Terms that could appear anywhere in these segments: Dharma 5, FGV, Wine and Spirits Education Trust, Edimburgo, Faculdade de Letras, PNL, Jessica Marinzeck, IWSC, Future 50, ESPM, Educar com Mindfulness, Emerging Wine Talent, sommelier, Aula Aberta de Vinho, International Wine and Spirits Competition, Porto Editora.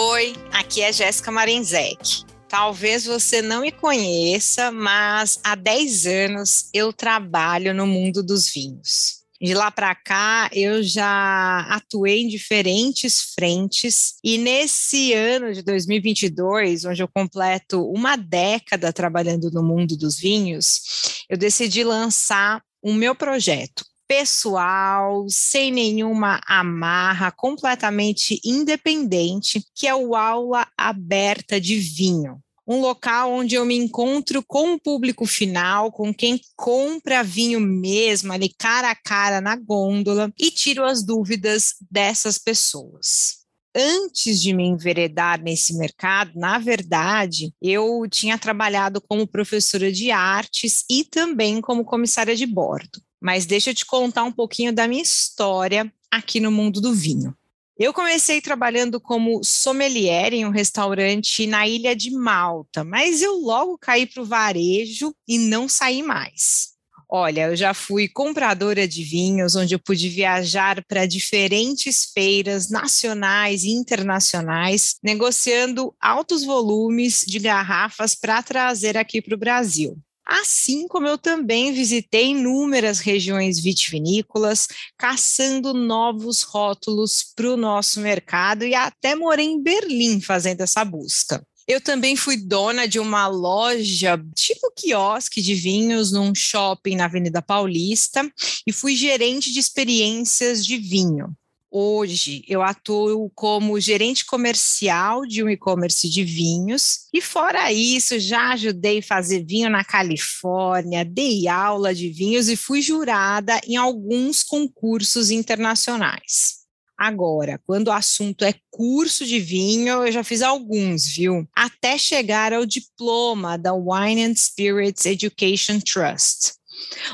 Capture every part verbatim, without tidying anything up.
Oi, aqui é Jessica Marinzeck. Talvez você não me conheça, mas há dez anos eu trabalho no mundo dos vinhos. De lá para cá, eu já atuei em diferentes frentes e nesse ano de dois mil e vinte e dois, onde eu completo uma década trabalhando no mundo dos vinhos, eu decidi lançar o meu projeto pessoal, sem nenhuma amarra, completamente independente, que é o Aula Aberta de Vinho. Um local onde eu me encontro com o público final, com quem compra vinho mesmo, ali cara a cara na gôndola, e tiro as dúvidas dessas pessoas. Antes de me enveredar nesse mercado, na verdade, eu tinha trabalhado como professora de artes e também como comissária de bordo. Mas deixa eu te contar um pouquinho da minha história aqui no mundo do vinho. Eu comecei trabalhando como sommelier em um restaurante na Ilha de Malta, mas eu logo caí para o varejo e não saí mais. Olha, eu já fui compradora de vinhos, onde eu pude viajar para diferentes feiras nacionais e internacionais, negociando altos volumes de garrafas para trazer aqui para o Brasil. Assim como eu também visitei inúmeras regiões vitivinícolas, caçando novos rótulos para o nosso mercado e até morei em Berlim fazendo essa busca. Eu também fui dona de uma loja, tipo quiosque de vinhos, num shopping na Avenida Paulista e fui gerente de experiências de vinho. Hoje, eu atuo como gerente comercial de um e-commerce de vinhos e, fora isso, já ajudei a fazer vinho na Califórnia, dei aula de vinhos e fui jurada em alguns concursos internacionais. Agora, quando o assunto é curso de vinho, eu já fiz alguns, viu? Até chegar ao diploma da Wine and Spirits Education Trust.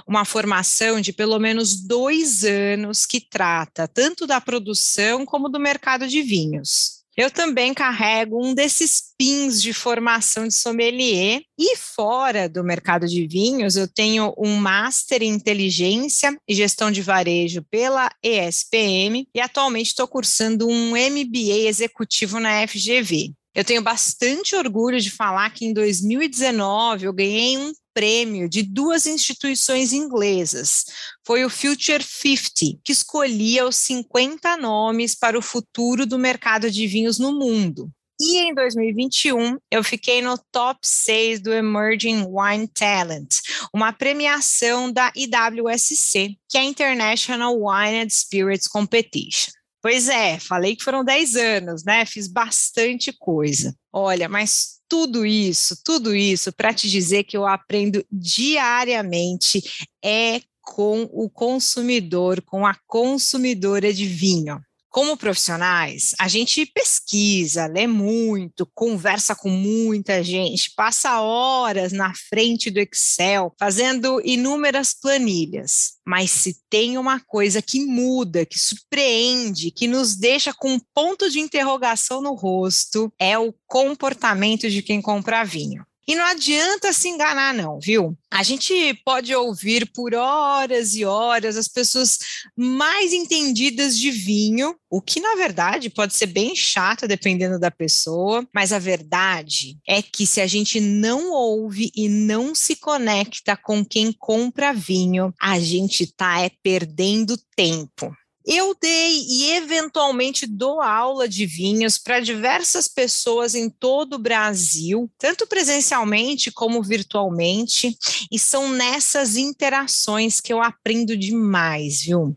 Uma formação de pelo menos dois anos que trata tanto da produção como do mercado de vinhos. Eu também carrego um desses pins de formação de sommelier e fora do mercado de vinhos eu tenho um Master em Inteligência e Gestão de Varejo pela E S P M e atualmente estou cursando um M B A executivo na F G V. Eu tenho bastante orgulho de falar que em dois mil e dezenove eu ganhei um prêmio de duas instituições inglesas. Foi o Future cinquenta, que escolhia os cinquenta nomes para o futuro do mercado de vinhos no mundo. E em dois mil e vinte e um, eu fiquei no top seis do Emerging Wine Talent, uma premiação da I W S C, que é a International Wine and Spirits Competition. Pois é, falei que foram dez anos, né? Fiz bastante coisa. Olha, mas tudo isso, tudo isso para te dizer que eu aprendo diariamente é com o consumidor, com a consumidora de vinho. Como profissionais, a gente pesquisa, lê muito, conversa com muita gente, passa horas na frente do Excel, fazendo inúmeras planilhas. Mas se tem uma coisa que muda, que surpreende, que nos deixa com um ponto de interrogação no rosto, é o comportamento de quem compra vinho. E não adianta se enganar não, viu? A gente pode ouvir por horas e horas as pessoas mais entendidas de vinho, o que na verdade pode ser bem chato dependendo da pessoa, mas a verdade é que se a gente não ouve e não se conecta com quem compra vinho, a gente tá é perdendo tempo. Eu dei e eventualmente dou aula de vinhos para diversas pessoas em todo o Brasil, tanto presencialmente como virtualmente, e são nessas interações que eu aprendo demais, viu?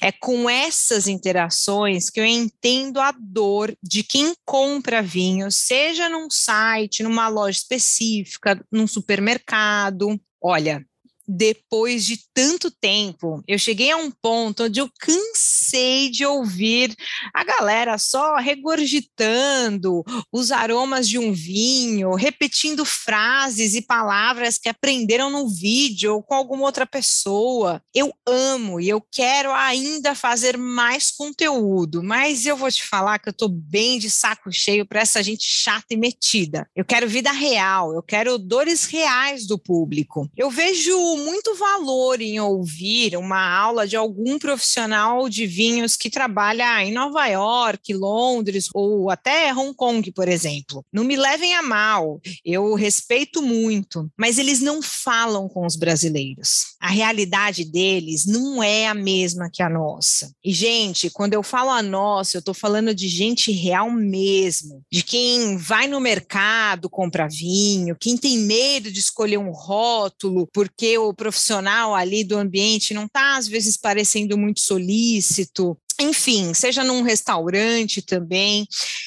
É com essas interações que eu entendo a dor de quem compra vinho, seja num site, numa loja específica, num supermercado. Olha, depois de tanto tempo, eu cheguei a um ponto onde eu cansei de ouvir a galera só regurgitando os aromas de um vinho, repetindo frases e palavras que aprenderam no vídeo ou com alguma outra pessoa. Eu amo e eu quero ainda fazer mais conteúdo, mas eu vou te falar que eu tô bem de saco cheio para essa gente chata e metida. Eu quero vida real, eu quero dores reais do público. Eu vejo dou muito valor em ouvir uma aula de algum profissional de vinhos que trabalha em Nova York, Londres ou até Hong Kong, por exemplo. Não me levem a mal, eu respeito muito, mas eles não falam com os brasileiros. A realidade deles não é a mesma que a nossa. E, gente, quando eu falo a nossa, eu estou falando de gente real mesmo, de quem vai no mercado, compra vinho, quem tem medo de escolher um rótulo porque o profissional ali do ambiente não está, às vezes, parecendo muito solícito. Enfim, seja num restaurante também.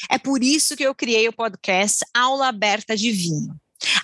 É por isso que eu criei o podcast Aula Aberta de Vinho.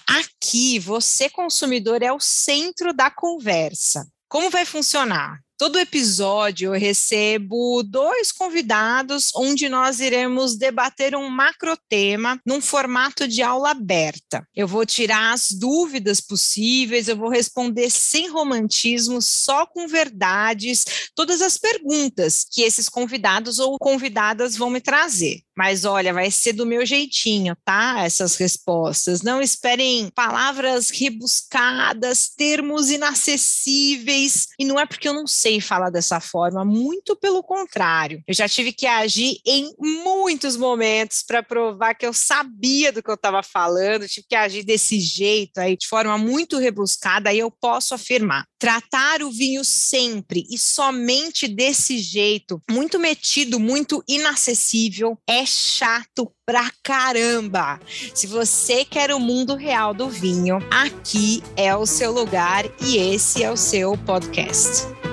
Aqui, você, consumidor, é o centro da conversa. Como vai funcionar? Todo episódio eu recebo dois convidados onde nós iremos debater um macrotema num formato de aula aberta. Eu vou tirar as dúvidas possíveis, eu vou responder sem romantismo, só com verdades, todas as perguntas que esses convidados ou convidadas vão me trazer. Mas olha, vai ser do meu jeitinho, tá? Essas respostas. Não esperem palavras rebuscadas, termos inacessíveis. E não é porque eu não sei falar dessa forma, muito pelo contrário. Eu já tive que agir em muitos momentos para provar que eu sabia do que eu estava falando. Eu tive que agir desse jeito aí, de forma muito rebuscada, aí eu posso afirmar. Tratar o vinho sempre e somente desse jeito, muito metido, muito inacessível, é chato pra caramba. Se você quer o mundo real do vinho, aqui é o seu lugar e esse é o seu podcast.